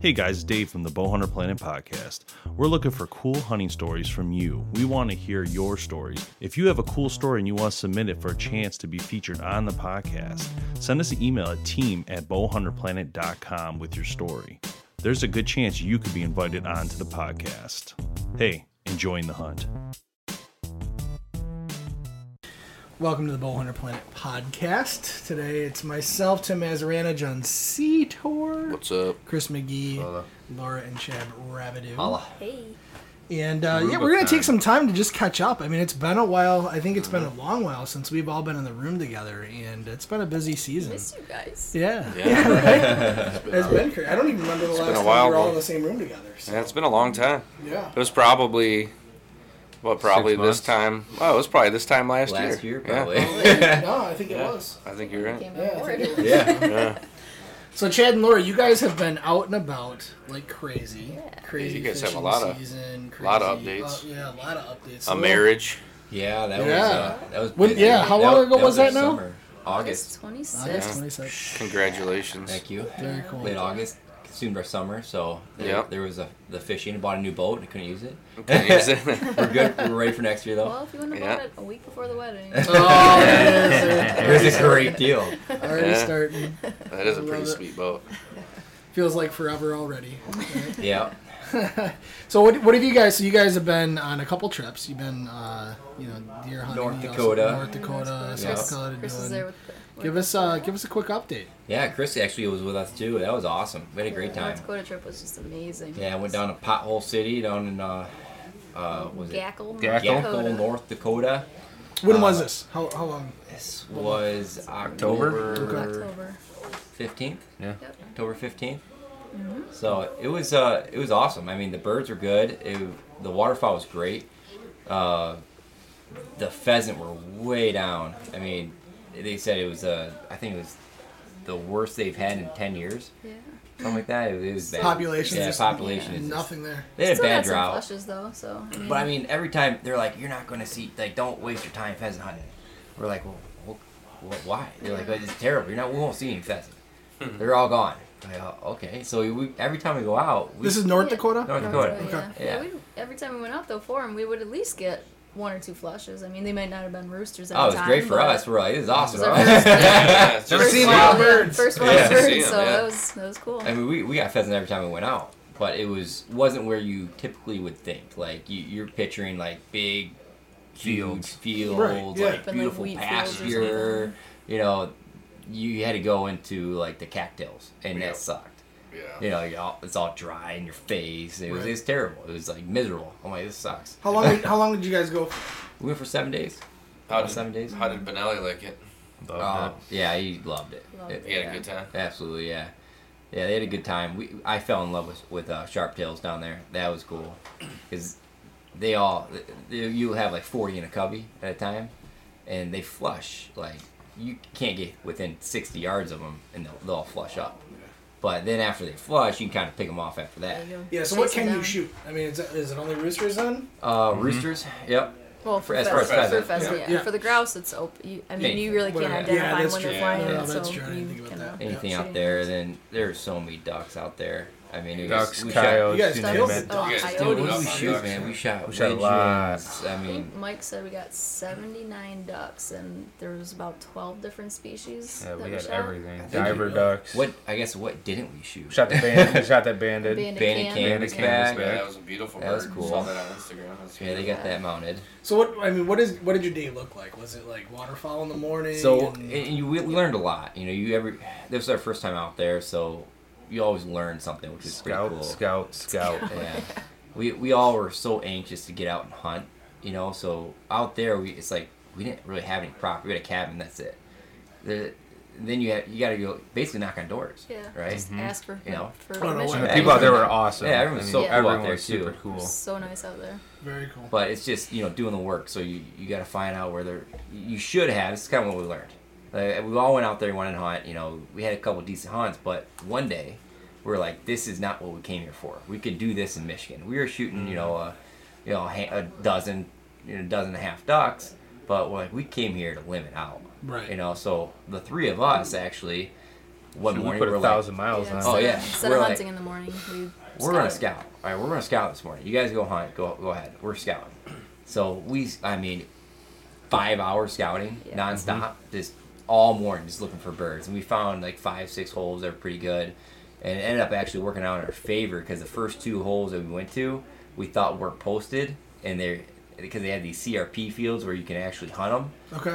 Hey guys, Dave from the Bowhunter Planet podcast. We're looking for cool hunting stories from you. We want to hear your stories. If you have a cool story and you want to submit it for a chance to be featured on the podcast, send us an email at team@bowhunterplanet.com with your story. There's a good chance you could be invited onto the podcast. Hey, enjoying the hunt. Welcome to the Bowhunter Planet podcast. Today it's myself, Tim Azarana, John C-Tour. What's up? Chris McGee, Hello. Laura, and Chad Ravidu. Holla. Hey. And we're going to take some time to just catch up. I mean, it's been a while. I think it's been a long while since we've all been in the room together, and it's been a busy season. I miss you guys. Yeah, right? It's been crazy. I don't even remember the last time we were all in the same room together. So. Yeah, it's been a long time. Yeah. It was probably... Well, probably this time. Well, it was probably this time last year. Last year, probably. Yeah. No, I think it was. I think you're right. Yeah. So, Chad and Laura, you guys have been out and about like crazy. Yeah. Crazy. You guys have a lot of updates. A lot of updates. So a marriage. That was. How long ago was that now? Summer. August 26th. Congratulations. Thank you. Very cool. Late August. Consumed our summer, so there was the fishing. Bought a new boat and I couldn't use it. We're good. We're ready for next year though. Well, if you want to boat it a week before the wedding. Oh, it was a great deal. Already starting. That is a pretty sweet boat. Feels like forever already. Right? Yeah. So what have you guys? So you guys have been on a couple trips. You've been, deer hunting. North Dakota, South Dakota. Chris is there with the... Give us a quick update. Yeah, Chris actually was with us too. That was awesome. We had a great time. North Dakota trip was just amazing. Yeah, I went down to Pothole City down in Gackle, North Dakota. When was this? How long? This was October 15th. Yeah. Yep. October 15th. Mm-hmm. So it was awesome. I mean, the birds were good. The waterfowl was great. The pheasant were way down. I mean. They said it was, I think it was the worst they've had in 10 years. Yeah. Something like that. It was bad. Population. Is nothing there. They had a bad drought. Still had some flushes, though, so. But, I mean, every time they're like, you're not going to see, like, don't waste your time pheasant hunting. We're like, well why? They're like, it's terrible. We won't see any pheasant. They're all gone. Like, oh, okay. So every time we go out. This is North Dakota? North Dakota. Okay. Yeah. Every time we went out, though, for them, we would at least get one or two flushes. I mean, they might not have been roosters at the time. Oh, it was great for us. We're like, this is awesome. Never seen wild birds. First wild birds, so that was cool. I mean, we got pheasant every time we went out, but it wasn't where you typically would think. Like, you're picturing, like, big, huge fields, right. Like, beautiful like pasture. You know, you had to go into, like, the cattails, and that sucked. Yeah. You know, it's all dry in your face. It was terrible. It was like miserable. I'm like, this sucks. How long did you guys go? We went for 7 days. How did Benelli like it? Yeah, he loved it. He had a good time. Absolutely, yeah. Yeah, they had a good time. I fell in love with sharp tails down there. That was cool because you have like 40 in a cubby at a time, and they flush. Like you can't get within 60 yards of them, and they'll all flush up. But then after they flush, you can kind of pick them off after that. Yeah, so what can you shoot? I mean, is it only roosters then? Roosters, yep. Well, for pheasant. For the grouse, it's open. I mean, you really can't identify them when they're flying. Yeah, that's true. Anything out there, then there's so many ducks out there. I mean, ducks, coyotes, you guys. Dude, what did we shoot, man? We shot a lot. I mean, Mike said we got 79 ducks, and there was about 12 different species. Yeah, we got everything. Diver ducks. What didn't we shoot? Shot the banded. Banded canvasback. Yeah, that was a beautiful bird. That was cool. I saw that on Instagram. Yeah, they got that mounted. So what did your day look like? Was it like waterfowl in the morning? So we learned a lot. This was our first time out there, so. You always learn something, which is pretty cool. Scout. Yeah. We all were so anxious to get out and hunt, so out there it's like we didn't really have any prop. We had a cabin, that's it. Then you got to go basically knock on doors, right? Just ask for permission. The people out there were awesome. Yeah, everyone was so cool out there too. Super cool. So nice out there. Very cool. But it's just, doing the work, so you got to find out where you should have. It's kind of what we learned. We all went out there and wanted to hunt. We had a couple decent hunts, but one day we were like, "This is not what we came here for. We could do this in Michigan." We were shooting, a dozen, dozen and a half ducks, but we're like, we came here to limit out, right? So the three of us actually, one morning we put 1,000 miles on. Oh yeah, instead of hunting in the morning, we're gonna scout. All right, we're gonna scout this morning. You guys go hunt. Go ahead. We're scouting. So 5 hours scouting nonstop. Just all morning just looking for birds, and we found 5-6 holes that were pretty good, and it ended up actually working out in our favor because the first two holes that we went to we thought weren't posted, and because they had these CRP fields where you can actually hunt them. Okay.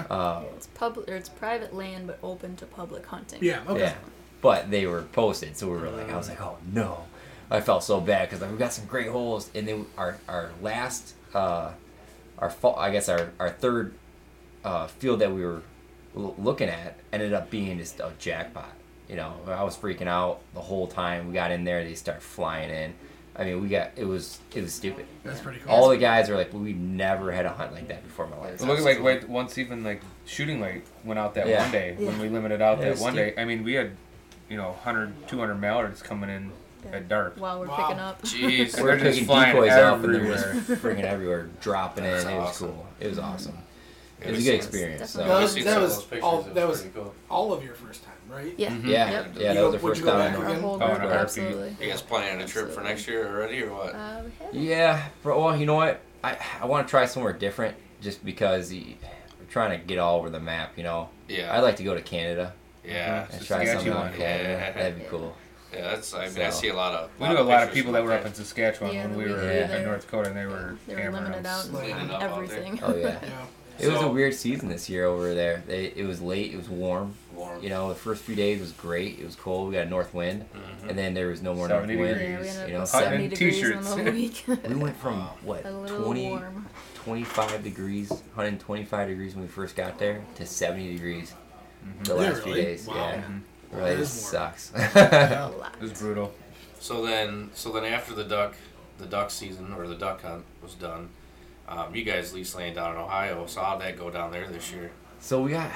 It's public, or it's private land but open to public hunting. Yeah. Okay. Yeah. But they were posted, so we were I was like, oh no, I felt so bad because we got some great holes, and then our last our third field that we were looking at ended up being just a jackpot. I was freaking out the whole time. We got in there, they start flying in. It was stupid. That's pretty cool. All the guys are like, we've never had a hunt like that before in my life. Look, shooting went out that one day when we limited out that one day. I mean, we had 100-200 mallards coming in at dark while we're picking up. Jeez, we're picking decoys up, and they're just freaking everywhere, dropping in. It was cool. It was awesome. It was a good experience. So. That was all of your first time, right? Yeah. Mm-hmm. Yeah. Yep. Yeah, that was the first time. Absolutely. Are you guys planning a trip for next year already or what? Yeah. Well, you know what? I want to try somewhere different just because we're trying to get all over the map, Yeah. I'd like to go to Canada. Yeah. And try something out in Canada. That'd be cool. Yeah, I see a lot of. We knew a lot of people that were up in Saskatchewan when we were in North Dakota, and they were limited out and everything. Oh, yeah. It was a weird season this year over there. It was late. It was warm. The first few days was great. It was cold. We got a north wind, and then there was no more north wind. Yeah, we ended up 70 degrees t-shirts. In the week. We went from 125 degrees when we first got there to 70 degrees the last few days. Wow. Yeah, really, this sucks. Yeah. It was brutal. So then after the duck season or the duck hunt was done. You guys leased land down in Ohio, so how'd that go down there this year? So we got,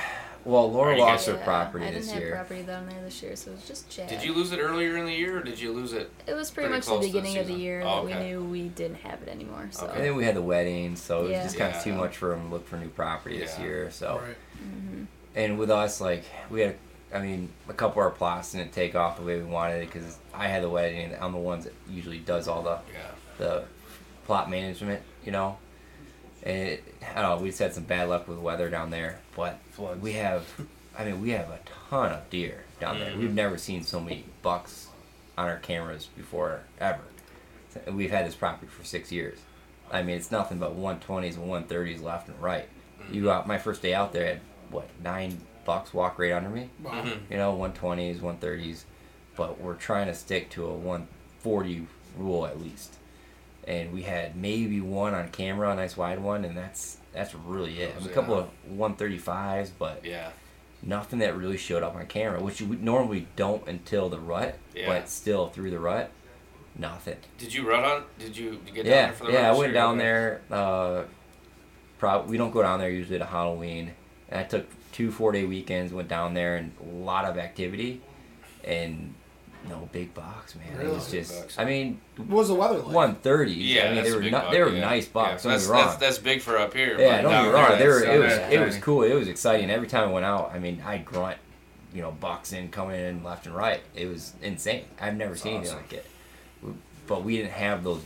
Laura lost her property this year. I didn't have property down there this year, so it was just Chad. Did you lose it earlier in the year, or did you lose it? It was pretty much the beginning of the year that we knew we didn't have it anymore. So. Okay. And then we had the wedding, so it was just kind of too much for him to look for new property this year. So, And with us, we had, a couple of our plots didn't take off the way we wanted it because I had the wedding, and I'm the ones that usually does all the plot management, And I don't know, we just had some bad luck with weather down there, but floods. we have a ton of deer down there. We've never seen so many bucks on our cameras before, ever. We've had this property for 6 years. It's nothing but 120s and 130s left and right. You my first day out there, I had, 9 bucks walk right under me? Mm-hmm. 120s, 130s, but we're trying to stick to a 140 rule at least. And we had maybe one on camera, a nice wide one, and that's really it. A couple of 135s, but nothing that really showed up on camera, which you normally don't until the rut, but still through the rut, nothing. Did you rut on? Did you get down there for the rut? Yeah, I went down there. We don't go down there usually to Halloween. And I took 2 four-day weekends, went down there, and a lot of activity, and No big box, man. Really? It was just, I mean, what was the weather like? 130. Yeah, I mean, they were nice bucks. Yeah. That's big for up here. Yeah, don't get me wrong. It was cool. It was exciting. Every time I went out, I mean, I'd grunt, bucks coming in left and right. It was insane. I've never seen anything like it. But we didn't have those.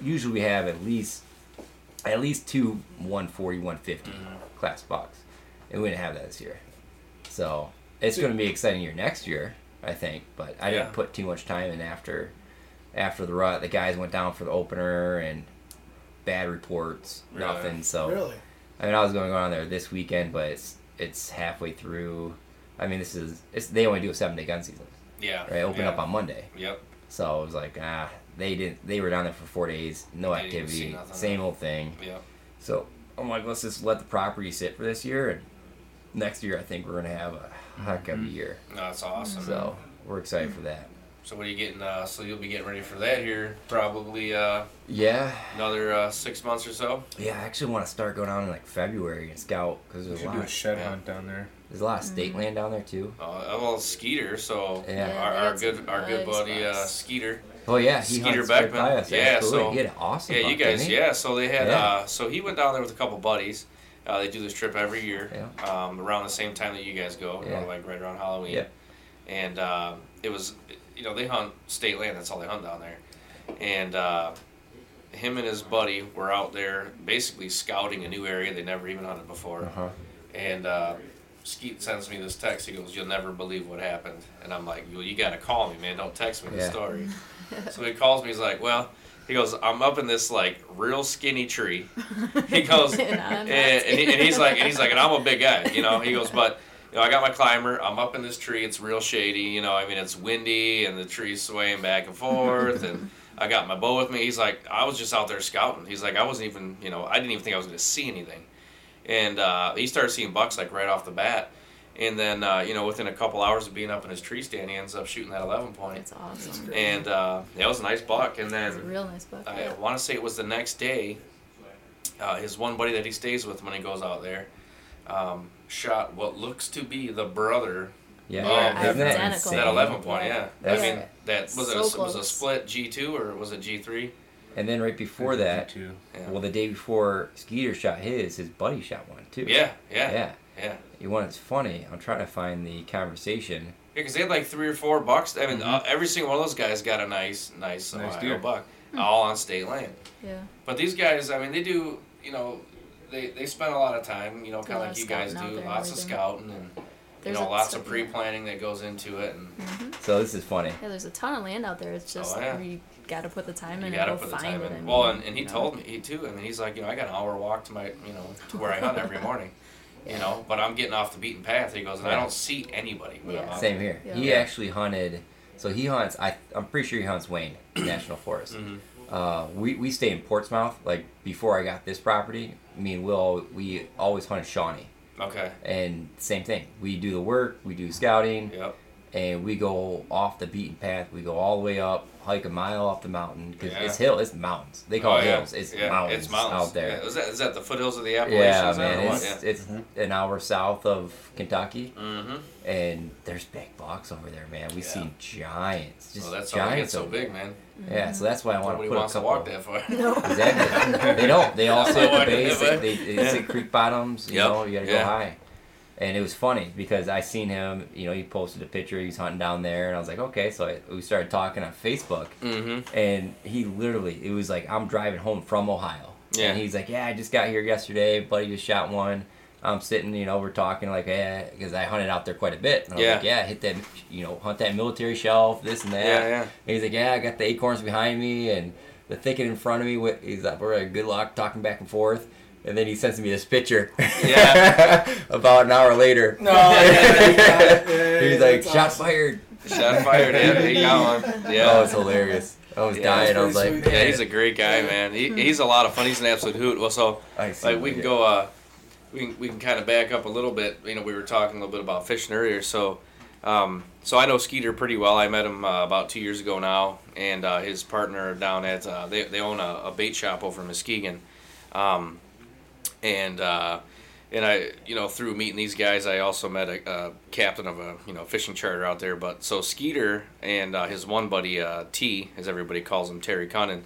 Usually we have at least two 140, 150 class bucks. And we didn't have that this year. So it's going to be exciting year next year, I think, but I didn't put too much time in after the rut. The guys went down for the opener and bad reports, nothing. So really? I mean, I was going to go on there this weekend, but it's halfway through. I mean, they only do a 7-day gun season. Yeah. Right, open up on Monday. Yep. So it was like, they were down there for 4 days, no activity, same old thing. Yeah. So I'm like, let's just let the property sit for this year, and next year I think we're going to have a heck of a year. No, that's awesome. So we're excited for that. So what are you getting? So you'll be getting ready for that here probably. Another 6 months or so. Yeah, I actually want to start going out in like February and scout because there's a lot. Do a shed hunt down there. There's a lot of state land down there too. Well, Skeeter. So our good buddy Skeeter. Oh yeah, Skeeter Beckman. Yeah, so he had an awesome. Yeah, you guys. Yeah, so they had. Yeah. So he went down there with a couple buddies. They do this trip every year, around the same time that you guys go, like right around Halloween. Yeah. And it was, they hunt state land. That's all they hunt down there. And him and his buddy were out there basically scouting a new area they never even hunted before. Uh-huh. And Skeet sends me this text. He goes, "You'll never believe what happened." And I'm like, "Well, you got to call me, man. Don't text me the story." So he calls me. He's like, "Well." He goes, "I'm up in this like real skinny tree." He goes, and he's like, and I'm a big guy, He goes, but I got my climber. I'm up in this tree. It's real shady, I mean, it's windy and the tree's swaying back and forth. And I got my bow with me. He's like, I was just out there scouting. He's like, I wasn't even, I didn't even think I was going to see anything. And he started seeing bucks like right off the bat. And then, within a couple hours of being up in his tree stand, he ends up shooting that 11 point. That's awesome. That's and that was a nice buck. And then, that's a real nice buck. I want to say it was the next day. His one buddy that he stays with when he goes out there shot what looks to be the brother. Yeah, that 11 point. Yeah, that's, I mean that was so it was a split G2 or was it G3? And then right before that, the day before Skeeter shot his buddy shot one too. Yeah. You want it's funny. I'm trying to find the conversation. Yeah, because they had like 3 or 4 bucks. I mean, every single one of those guys got a nice Ohio buck, all on state land. Yeah. But these guys, I mean, they do. They spend a lot of time. Kind of like you guys do, lots of scouting and lots of pre-planning that goes into it. And so this is funny. Yeah, there's a ton of land out there. It's just you got to put the time in and go find it. Well, and he told me too. I mean, he's like, I got an hour walk to my, to where I hunt every morning. But I'm getting off the beaten path. He goes, and I don't see anybody. Yeah. Same here. Yeah. He actually hunted. So he hunts. I'm pretty sure he hunts Wayne National Forest. We stay in Portsmouth. Like before I got this property, me and Will, we always hunted Shawnee. Okay. And same thing. We do the work. We do scouting. Yep. And we go off the beaten path. We go all the way up, hike a mile up the mountain because it's hill. It's mountains. They call it hills. It's mountains. It's mountains out there. Yeah. Is that the foothills of the Appalachians? Yeah, man. It's an hour south of Kentucky, and there's big bucks over there, man. We see giants. Just that's giants. Why they get so big, man. Yeah, so that's why I want to put a couple. Nobody wants to walk that far. Exactly. They don't. They all sit at the base. They sit creek bottoms. You got to go high. And it was funny because I seen him, he posted a picture, he's hunting down there, and I was like, okay, so we started talking on Facebook, and he literally, it was like, I'm driving home from Ohio, and he's like, I just got here yesterday, buddy just shot one, I'm sitting, we're talking like, because I hunted out there quite a bit, and I was like, hit that, hunt that military shelf, this and that, and he's like, I got the acorns behind me, and the thicket in front of me, he's like, we're good luck, talking back and forth. And then he sends me this picture. Yeah. About an hour later. No. He's like, shot fired. Shot fired. Yeah, he got one. Yeah. That was hilarious. I was dying. I was like, man. Yeah, he's a great guy, man. He's a lot of fun. He's an absolute hoot. Well, so like we can go. We can kind of back up a little bit. We were talking a little bit about fishing earlier. So I know Skeeter pretty well. I met him about 2 years ago now, and his partner down at they own a bait shop over in Muskegon. And And I, you know, through meeting these guys, I also met a captain of a, you know, fishing charter out there. But so Skeeter and his one buddy, T, as everybody calls him, Terry Cunnan,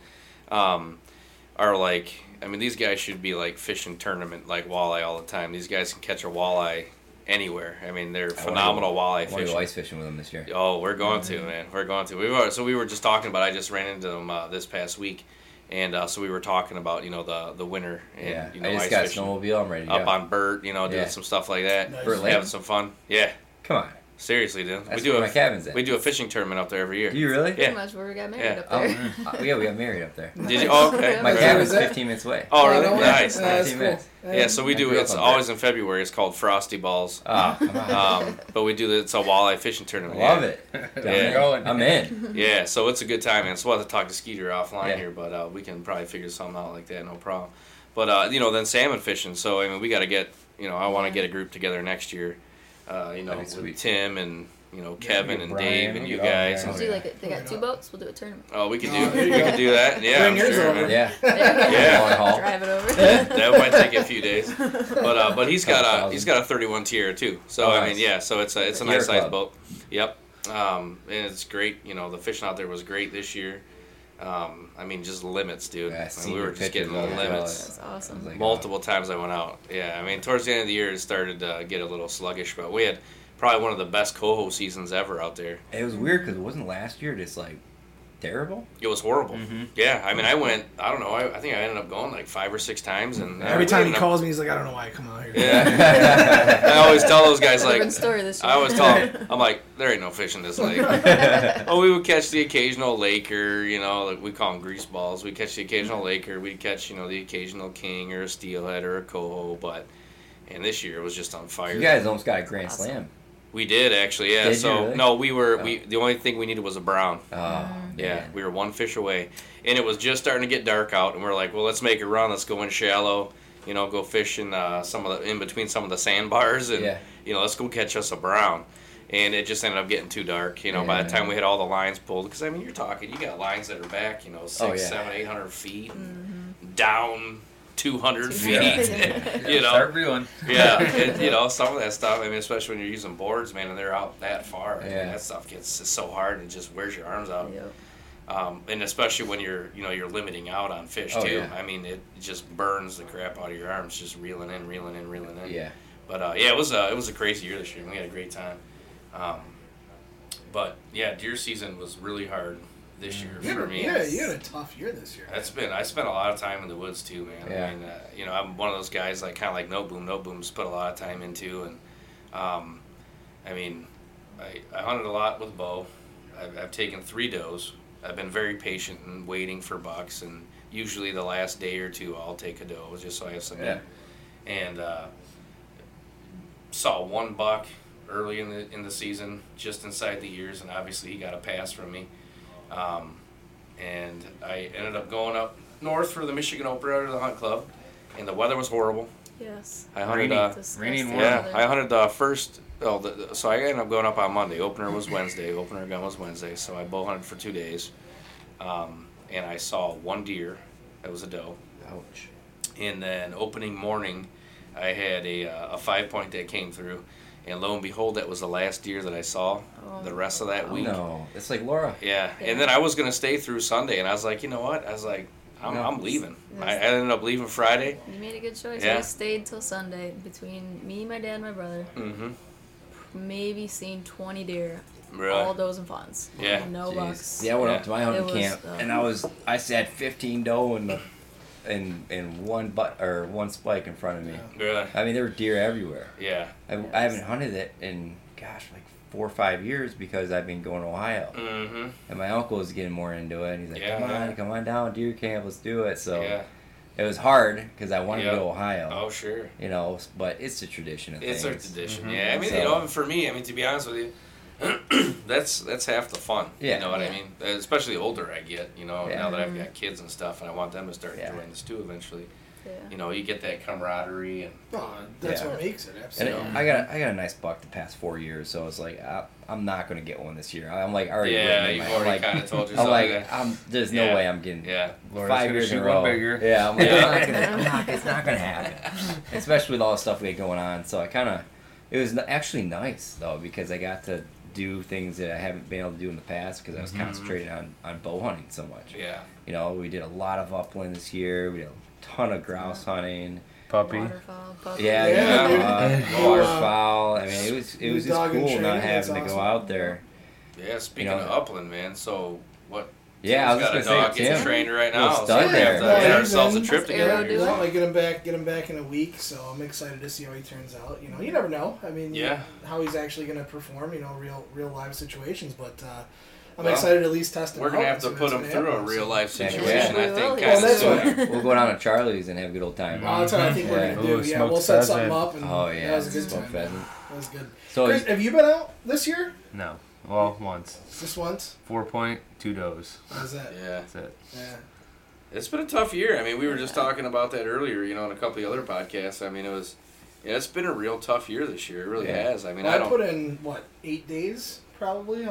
are like, I mean, these guys should be like fishing tournament, like walleye all the time. These guys can catch a walleye anywhere. I mean, they're phenomenal walleye fishing. I want to go ice fishing with them this year. Oh, we're going to, man. We're going to. So we were just talking about, I just ran into them this past week. And so we were talking about, you know, the winter. And, yeah, you know, I just got a snowmobile. I'm ready to go. Up on Bert, you know, doing some stuff like that. Nice. Bert Lane? Having some fun. Yeah. Come on. Seriously, dude. That's where my cabin's at. We do a fishing tournament up there every year. Do you really? Yeah. Pretty much where we got married up there. Oh, yeah, we got married up there. Did you? Oh, okay. My cabin's 15 minutes away. Oh, really? Nice. 15 minutes. Yeah, so we do, it's always in February. It's called Frosty Balls. Oh, come on. But we do, it's a walleye fishing tournament. Love it. I'm in. Yeah, so it's a good time, man. So we'll have to talk to Skeeter offline here, but we can probably figure something out like that, no problem. But, you know, then salmon fishing. So, I mean, we got to get, you know, I want to get a group together next year. You know, with Tim and, you know, Kevin and Brian, Dave and you guys. We'll do like they got two boats. We'll do a tournament. Oh, we could do that. Yeah, I'm sure. Yeah. Drive it over. That might take a few days, but he's got a 31 tier too. So I mean, yeah. So it's a nice size boat. Yep. And it's great. You know, the fishing out there was great this year. I mean, just limits, dude. Yeah, I mean, we were just getting the limits. That's awesome. Like, multiple times I went out. Yeah, I mean, towards the end of the year, it started to get a little sluggish, but we had probably one of the best coho seasons ever out there. It was weird because it wasn't last year just like terrible. It was horrible. Mm-hmm. Yeah, I mean, I went, I don't know, I think I ended up going like 5 or 6 times. And every time he calls me, he's like, I don't know why I come out here. Yeah. I always tell those guys, like, I always tell them, I'm like, there ain't no fish in this lake. Oh, we would catch the occasional laker, you know, like we call them grease balls. We'd catch the occasional laker. We'd catch, you know, the occasional king or a steelhead or a coho. But, and this year it was just on fire. You guys almost got a grand slam. We did, actually, yeah. Did so you really? No, we were the only thing we needed was a brown. Oh, yeah. We were one fish away. And it was just starting to get dark out, and we were like, well, let's make a run. Let's go in shallow, you know, go fish in some of the in between some of the sandbars, and you know, let's go catch us a brown. And it just ended up getting too dark, you know, by the time we had all the lines pulled, because I mean, you're talking, you got lines that are back, you know, 600, 700, 800 feet down. 200 feet, you know. Start reeling. Yeah, and, you know, some of that stuff, I mean, especially when you're using boards, man, and they're out that far. Yeah. I mean, that stuff gets so hard and just wears your arms out. Yep. And especially when you're, you know, you're limiting out on fish, too. Yeah. I mean, it just burns the crap out of your arms, just reeling in. Yeah. But, yeah, it was a crazy year this year, and we had a great time. But, yeah, deer season was really hard. This year for me. Yeah, you had a tough year this year. I spent a lot of time in the woods too, man. Yeah. I mean, you know, I'm one of those guys like kind of like no boom's put a lot of time into, and I mean, I hunted a lot with bow. I've taken 3 does. I've been very patient and waiting for bucks, and usually the last day or two I'll take a doe just so I have some meat. And saw one buck early in the season, just inside the ears, and obviously he got a pass from me. And I ended up going up north for the Michigan Open to the hunt club, and the weather was horrible. Yes. I hunted rainy and warm. Yeah, I hunted the first. So I ended up going up on Monday. Opener was Wednesday. Opener gun was Wednesday. So I bow hunted for 2 days, and I saw 1 deer. That was a doe. Ouch. And then opening morning, I had a 5-point that came through. And lo and behold, that was the last deer that I saw the rest of that week. No, it's like Laura. Yeah, and then I was going to stay through Sunday, and I was like, you know what? I was like, I'm leaving. I ended up leaving Friday. You made a good choice. Yeah. I stayed till Sunday between me, my dad, and my brother. Mm-hmm. Maybe seen 20 deer. Really? All those and fawns. Yeah. No bucks. Yeah, I went up to my own camp, and I had 15 doe in the... And one spike in front of me. Yeah. I mean, there were deer everywhere. Yeah. I haven't hunted it in, gosh, like 4 or 5 years because I've been going to Ohio. Mm-hmm. And my uncle was getting more into it. And he's like, come on down, deer camp, let's do it. So it was hard because I wanted to go to Ohio. Oh, sure. You know, but it's a tradition of things. It's a tradition, I mean, you know, for me, I mean, to be honest with you, that's half the fun. Yeah. You know what I mean? Especially the older I get, you know, now that I've got kids and stuff, and I want them to start enjoying this too eventually. you know, you get that camaraderie, and that's what makes it. Absolutely. And I got a nice buck the past 4 years, so I was like, I'm not going to get one this year. I'm like, already. Yeah, you've already kind of told yourself. I'm like, that. There's no way I'm getting 5 years in a row. Yeah, I'm like, it's not going to happen. Especially with all the stuff we had going on. So I kind of, it was actually nice though, because I got to do things that I haven't been able to do in the past, because I was concentrated on bow hunting so much. Yeah. You know, we did a lot of upland this year. We did a ton of grouse hunting. Puppy. Waterfowl. Waterfowl. I mean, it was just cool not having to go out there. Yeah, speaking of upland, man, so what? Yeah, Tim's I was got a dog, getting trained right now. We'll so we have to get ourselves a trip together. Well, I get him back in a week, so I'm excited to see how he turns out. You know, you never know. I mean, how he's actually going to perform. You know, real live situations, but I'm excited to at least test him. We're going to have to put him through a real life situation. I think we'll go down to Charlie's and have a good old time. That's what I think we're going to do. Yeah, we'll set something up. Oh yeah, that was a good time. That was good. Chris, have you been out this year? No. Well, once. Just once? 4.2 does. How's that? Yeah. That's it. Yeah. It's been a tough year. I mean, we were just talking about that earlier, you know, on a couple of other podcasts. I mean, it's been a real tough year this year. It really has. I mean, I put in, 8 days probably?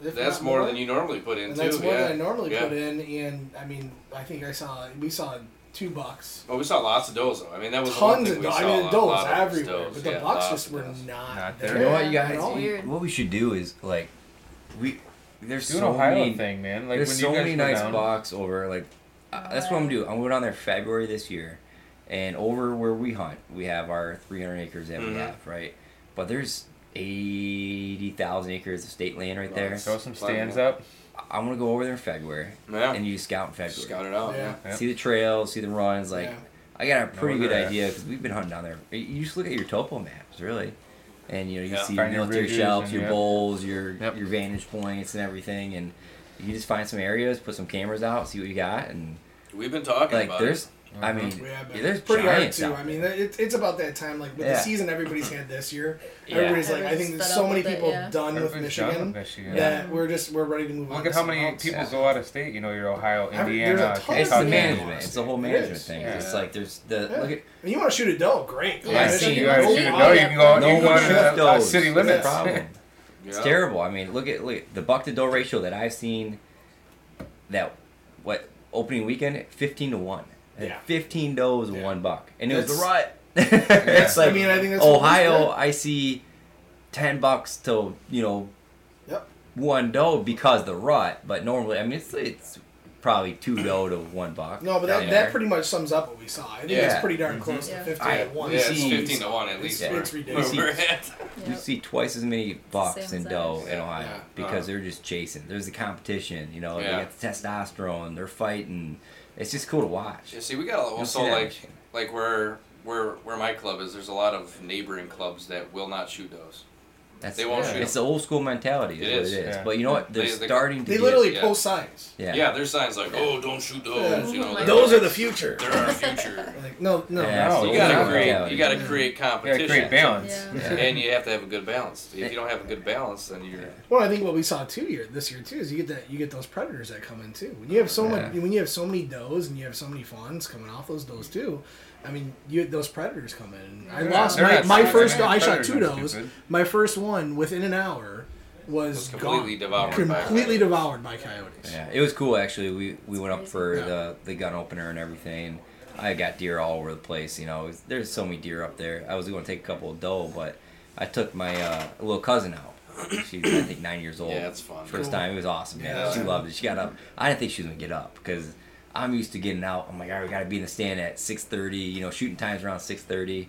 That's more than you normally put in, and too. That's more than I normally put in, and, I mean, I think we saw $2. Oh, we saw lots of does, though. I mean, that was tons of does. I mean, does everywhere, but the bucks just were not there. You know what, you guys? What we should do is there's so many thing, man. Like, there's so many nice bucks over. Like, that's what I'm doing. I'm going down there February this year, and over where we hunt, we have our 300 acres that we have, right? But there's 80,000 acres of state land right there. Throw some stands up. I'm going to go over there in February, and you scout in February. Scout it out, yeah. See the trails, see the runs. I got a pretty good idea, because we've been hunting down there. You just look at your topo maps, really. And, you know, you see your military shelves, your bowls, your vantage points and everything. And you just find some areas, put some cameras out, see what you got. And we've been talking about it. I mean, there's pretty hard too. I mean, it's about that time. Like, with the season everybody's had this year, everybody's like, I think there's so many people done with Michigan that we're ready to move on. Look at how many people go out of state. You know, your Ohio, Indiana. It's the management. It's the whole management thing. It's like there's the look at. If you want to shoot a doe, great. Yeah, you want to shoot a doe, you can go out to city limits. It's terrible. I mean, look at the buck to doe ratio that I've seen. That opening weekend 15 to 1. Yeah. 15 does $1, and it was the rut. It's like, I mean, I think that's Ohio. I see $10 to one doe because the rut. But normally, I mean, it's probably $2 to $1. No, but that pretty much sums up what we saw. I think it's pretty darn close to 15 to 1. Yeah, it's 15 to 1 at least. It's ridiculous. You see twice as many bucks and doe in Ohio because they're just chasing. There's the competition. You know, they got the testosterone. They're fighting. It's just cool to watch. Yeah, see, we got also like where my club is. There's a lot of neighboring clubs that will not shoot does. They won't shoot. It's the old school mentality. It is. Yeah. But you know what? They're starting to. They literally post signs. Yeah. Yeah, there's signs like, "Oh, don't shoot those." Yeah. You know, those are the future. They're our future. Like, no. You gotta create competition. You gotta create balance. Yeah. And you have to have a good balance. If you don't have a good balance, then you're. Well, I think what we saw this year too is you get those predators that come in too. When you have so many, when you have so many does and you have so many fawns coming off those does too. I mean, those predators come in. I lost my first. I shot two does. My first one within an hour was completely devoured. Completely devoured by coyotes. Yeah, it was cool actually. We went up for the gun opener and everything. I got deer all over the place. You know, there's so many deer up there. I was going to take a couple of doe, but I took my little cousin out. She's, I think, 9 years old. Yeah, that's fun. First time, it was awesome. Man, she loved it. She got up. I didn't think she was gonna get up because. I'm used to getting out. I'm like, all right, we got to be in the stand at 6:30. You know, shooting times around 6:30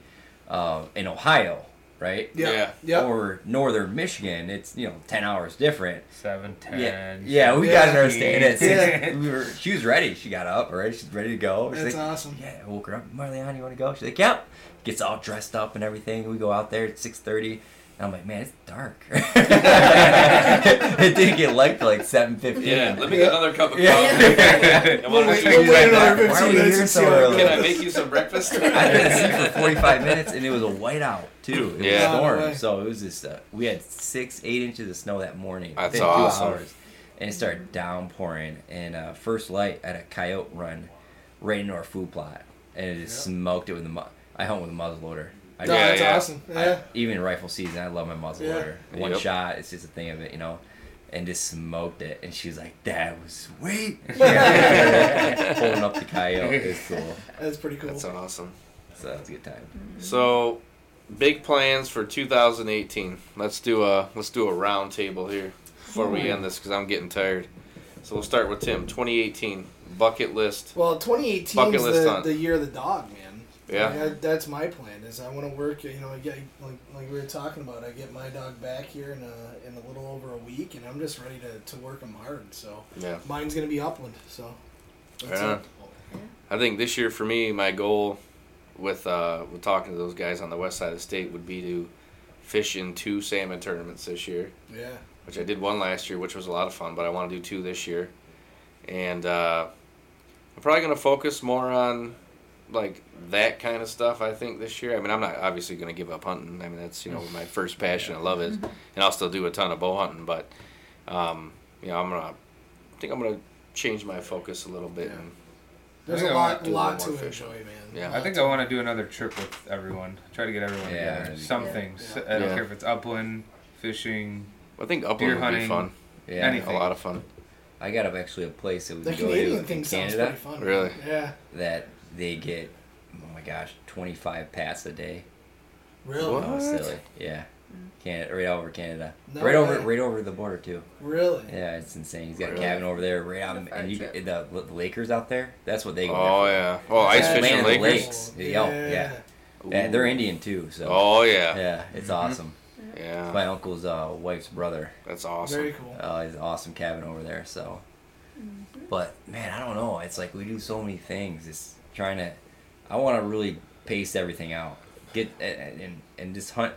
in Ohio, right? Yeah. Or northern Michigan, it's 10 hours different. 7:10. Yeah. We got in our stand at 6. She was ready. She got up. Right? She's ready to go. That's awesome. Yeah, I woke her up. Marleyanne, you want to go? She's like, yep. Gets all dressed up and everything. We go out there at 6:30. And I'm like, man, it's dark. It didn't get light till 7:15. Yeah, let me get another cup of coffee. Yeah. Why are we here so early? Can I make you some breakfast? I didn't sleep for 45 minutes, and it was a whiteout, too. It was a storm. Right. So it was just, we had 6-8 inches of snow that morning. That's awesome. 2 hours. And it started downpouring. And first light at a coyote run right into our food plot. and it just smoked it with the I hunt with a muzzleloader. Awesome. Yeah. Even in rifle season, I love my muzzleloader. Yeah. One shot, it's just a thing of it, you know. And just smoked it, and she was like, "That was sweet." Pulling up the coyote, it's cool. That's pretty cool. That's awesome. So that was a good time. So, big plans for 2018. Let's do a round table here before we end this because I'm getting tired. So we'll start with Tim. 2018 bucket list. Well, 2018 is the year of the dog, man. Yeah. That's my plan. Is I want to work. You know, like we were talking about. I get my dog back here in a little over a week, and I'm just ready to work him hard. So mine's gonna be Upland. So that's it. I think this year for me, my goal with talking to those guys on the west side of the state would be to fish in 2 salmon tournaments this year. Yeah. Which I did one last year, which was a lot of fun, but I want to do 2 this year, and I'm probably gonna focus more on like that kind of stuff, I think, this year. I mean, I'm not obviously going to give up hunting. I mean, that's, you know, my first passion. I love it. And I'll still do a ton of bow hunting, but, you know, I think I'm going to change my focus a little bit. Yeah. And there's a lot to enjoy, man. Yeah. I think I want to do another trip with everyone. Try to get everyone together. Things. Yeah. I don't care if it's upland, fishing, I think upland deer hunting, would be fun. Yeah. Anything. A lot of fun. I got actually a place that we can go to in Canada. The Canadian thing sounds pretty fun. Really? Yeah. That they get, 25 pats a day. Really? What? Oh, silly. Yeah. Canada, right over Canada. No right way. Right over the border, too. Really? Yeah, it's insane. He's got a cabin over there right out in the Lakers out there. That's what they go for. Yeah. Oh, ice fishing Lakers. Yeah. And they're Indian, too. So. Oh, yeah. Yeah, it's awesome. Yeah. It's my uncle's wife's brother. That's awesome. Very cool. He's an awesome cabin over there, so. Mm-hmm. But, man, I don't know. It's like we do so many things. It's trying to... I want to really pace everything out, get and just hunt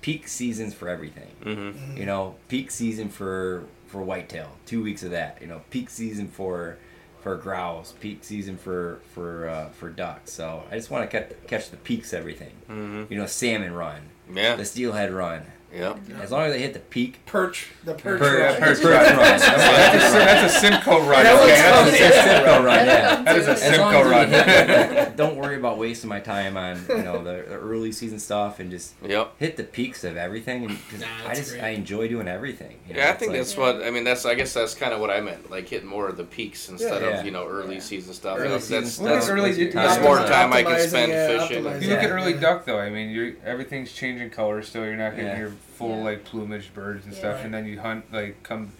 peak seasons for everything. Mm-hmm. You know, peak season for whitetail, 2 weeks of that. You know, peak season for grouse, peak season for ducks. So I just want to catch the peaks of everything. Mm-hmm. You know, salmon run, the steelhead run. Yep. As long as they hit the peak. Perch run. That's a Simcoe run. That is a Simcoe run. Don't worry about wasting my time on the early season stuff and just hit the peaks of everything. And I enjoy doing everything. I think that's what I mean. I guess that's kind of what I meant. Like hitting more of the peaks instead of early season stuff. That's more time I can spend fishing. If you look at early duck though, I mean, everything's changing colors, so you're not going to hear full like plumage birds and stuff, and then you hunt come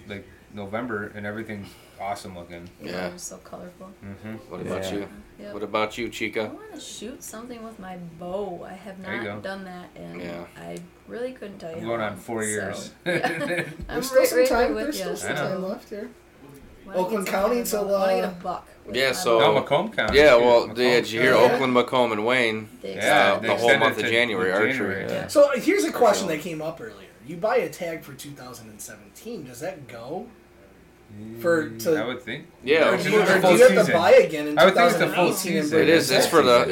November and everything's awesome looking. Yeah, it's so colorful. Mm-hmm. What about you? Yep. What about you, Chica? I want to shoot something with my bow. I have not done that, and I really couldn't tell you. I'm going on 4 years. There's still some time left here. Oakland County until a buck. Yeah, so Macomb County. Yeah, well, did you hear Oakland, Macomb, and Wayne? The whole month of January archery. Yeah. So here's a question that came up earlier. You buy a tag for 2017. Does that go? I would think. Yeah. Or do you have to buy again in 2018? I would think it's the full season. It is. It's for the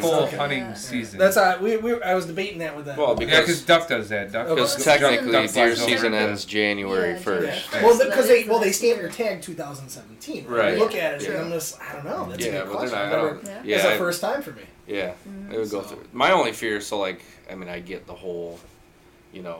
full hunting season. That's I was debating that with that. Well, because duck does that. Because technically, deer season ends January 1st. Yeah. Well, because they stamp your tag 2017. Right. You look at it and I'm just I don't know. That's a good question. It's the first time for me. Yeah. It would go through. My only fear. So I get the whole.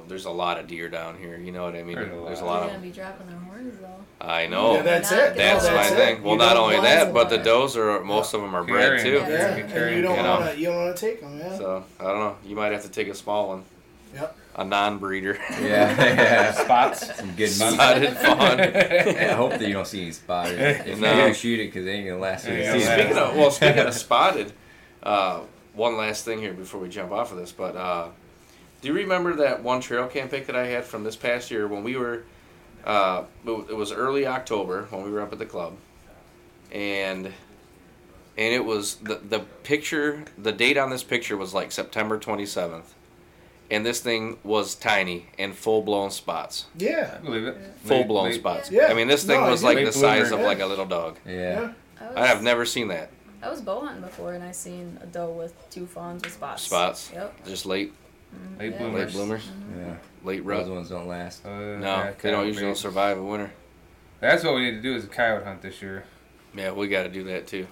There's a lot of deer down here. You know what I mean? There's a lot of. They're gonna be dropping their horns though. I know. Yeah, that's it. That's my thing. Well, not only that, but the does are most of them are bred too. Yeah. And you don't want to take them. Yeah. So I don't know. You might have to take a small one. Yep. A non-breeder. Yeah. Spots. Some good money. Spotted fawn. I hope that you don't see any spotted. If you don't shoot it, because they ain't gonna last. Speaking of spotted, one last thing here before we jump off of this, but. Do you remember that one trail cam pick that I had from this past year when we were, it was early October when we were up at the club, and it was the picture, the date on this picture was like September 27th, and this thing was tiny and full-blown spots. Yeah. I believe it. Full-blown spots. Yeah. I mean, this thing was like the size of like a little dog. Yeah. I have never seen that. I was bow hunting before, and I seen a doe with 2 fawns with spots. Spots. Yep. Just late. Late bloomers. Yeah. Late rut. Those ones don't last. No, they don't usually survive a winter. That's what we need to do is a coyote hunt this year. Yeah, we got to do that too.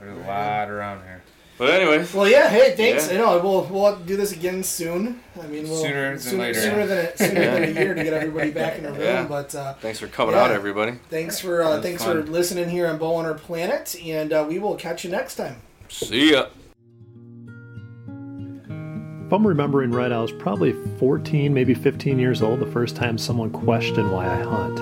There's a lot around here. But anyways. Well, yeah. Hey, thanks. Yeah. You know, we'll do this again soon. I mean, sooner than later. Sooner than a year to get everybody back in a room. Yeah. But thanks for coming out, everybody. Thanks for listening here on Bowhunter Planet, and we will catch you next time. See ya. If I'm remembering right, I was probably 14, maybe 15 years old the first time someone questioned why I hunt.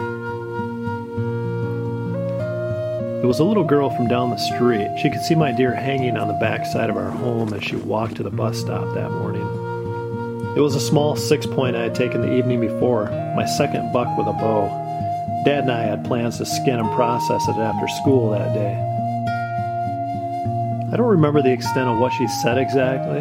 It was a little girl from down the street. She could see my deer hanging on the backside of our home as she walked to the bus stop that morning. It was a small 6-point I had taken the evening before, my second buck with a bow. Dad and I had plans to skin and process it after school that day. I don't remember the extent of what she said exactly.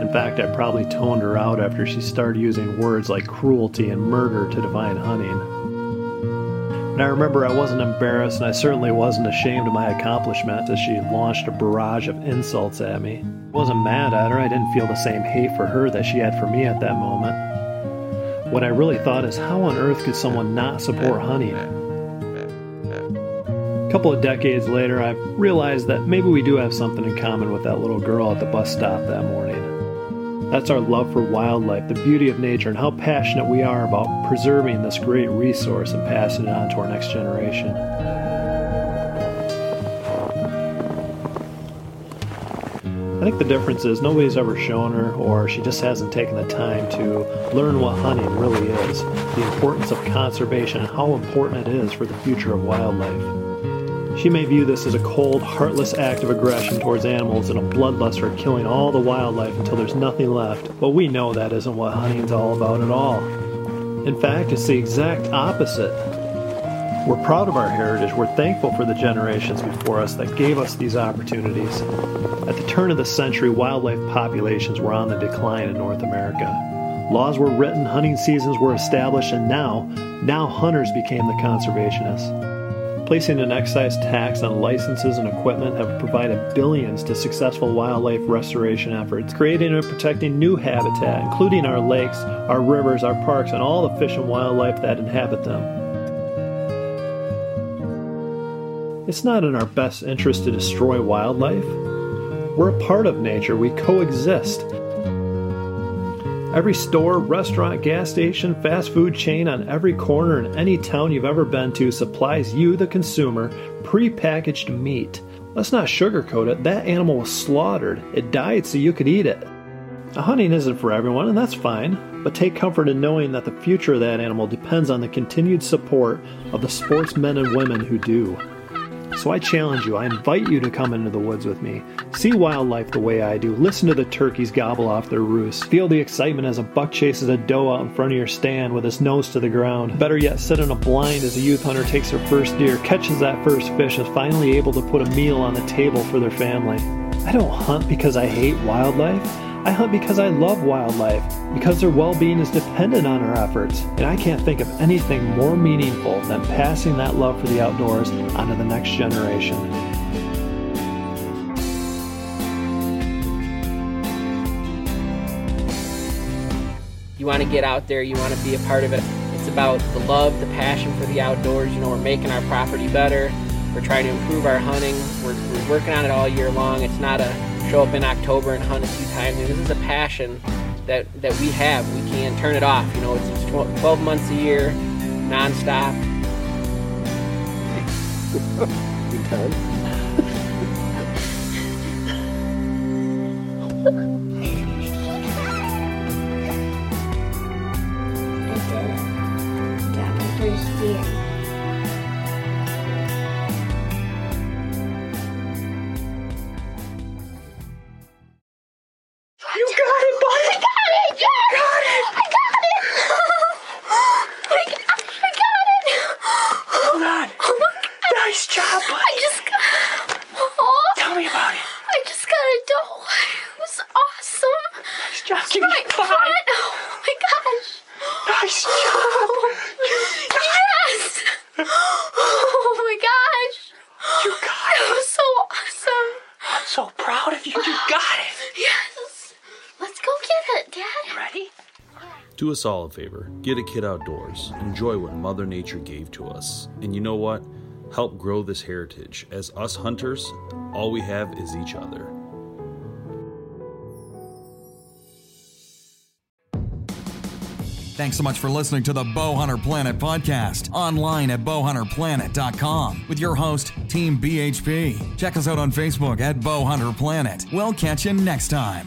In fact, I probably toned her out after she started using words like cruelty and murder to define hunting. And I remember I wasn't embarrassed, and I certainly wasn't ashamed of my accomplishment as she launched a barrage of insults at me. I wasn't mad at her. I didn't feel the same hate for her that she had for me at that moment. What I really thought is, how on earth could someone not support hunting? A couple of decades later, I realized that maybe we do have something in common with that little girl at the bus stop that morning. That's our love for wildlife, the beauty of nature, and how passionate we are about preserving this great resource and passing it on to our next generation. I think the difference is nobody's ever shown her, or she just hasn't taken the time to learn what hunting really is, the importance of conservation, and how important it is for the future of wildlife. She may view this as a cold, heartless act of aggression towards animals and a bloodlust for killing all the wildlife until there's nothing left, but we know that isn't what hunting's all about at all. In fact, it's the exact opposite. We're proud of our heritage. We're thankful for the generations before us that gave us these opportunities. At the turn of the century, wildlife populations were on the decline in North America. Laws were written, hunting seasons were established, and now hunters became the conservationists. Placing an excise tax on licenses and equipment have provided billions to successful wildlife restoration efforts, creating and protecting new habitat, including our lakes, our rivers, our parks, and all the fish and wildlife that inhabit them. It's not in our best interest to destroy wildlife. We're a part of nature. We coexist. Every store, restaurant, gas station, fast food chain on every corner in any town you've ever been to supplies you, the consumer, pre-packaged meat. Let's not sugarcoat it. That animal was slaughtered. It died so you could eat it. Hunting isn't for everyone, and that's fine, but take comfort in knowing that the future of that animal depends on the continued support of the sportsmen and women who do. So I challenge you, I invite you to come into the woods with me. See wildlife the way I do. Listen to the turkeys gobble off their roosts. Feel the excitement as a buck chases a doe out in front of your stand with his nose to the ground. Better yet, sit in a blind as a youth hunter takes their first deer, catches that first fish, and is finally able to put a meal on the table for their family. I don't hunt because I hate wildlife. I hunt because I love wildlife, because their well-being is dependent on our efforts, and I can't think of anything more meaningful than passing that love for the outdoors onto the next generation. You want to get out there, you want to be a part of it. It's about the love, the passion for the outdoors. You know, we're making our property better, we're trying to improve our hunting, we're working on it all year long. It's not a show up in October and hunt a few times. I mean, this is a passion that we have. We can't turn it off. You know, it's 12 months a year, nonstop. You done? I got my first deer. Do us all a favor, get a kid outdoors, enjoy what Mother Nature gave to us. And you know what? help grow this heritage, as us hunters, all we have is each other. Thanks so much for listening to the Bowhunter Planet podcast, online at bowhunterplanet.com with your host, Team BHP. Check us out on Facebook at Bowhunter Planet. We'll catch you next time.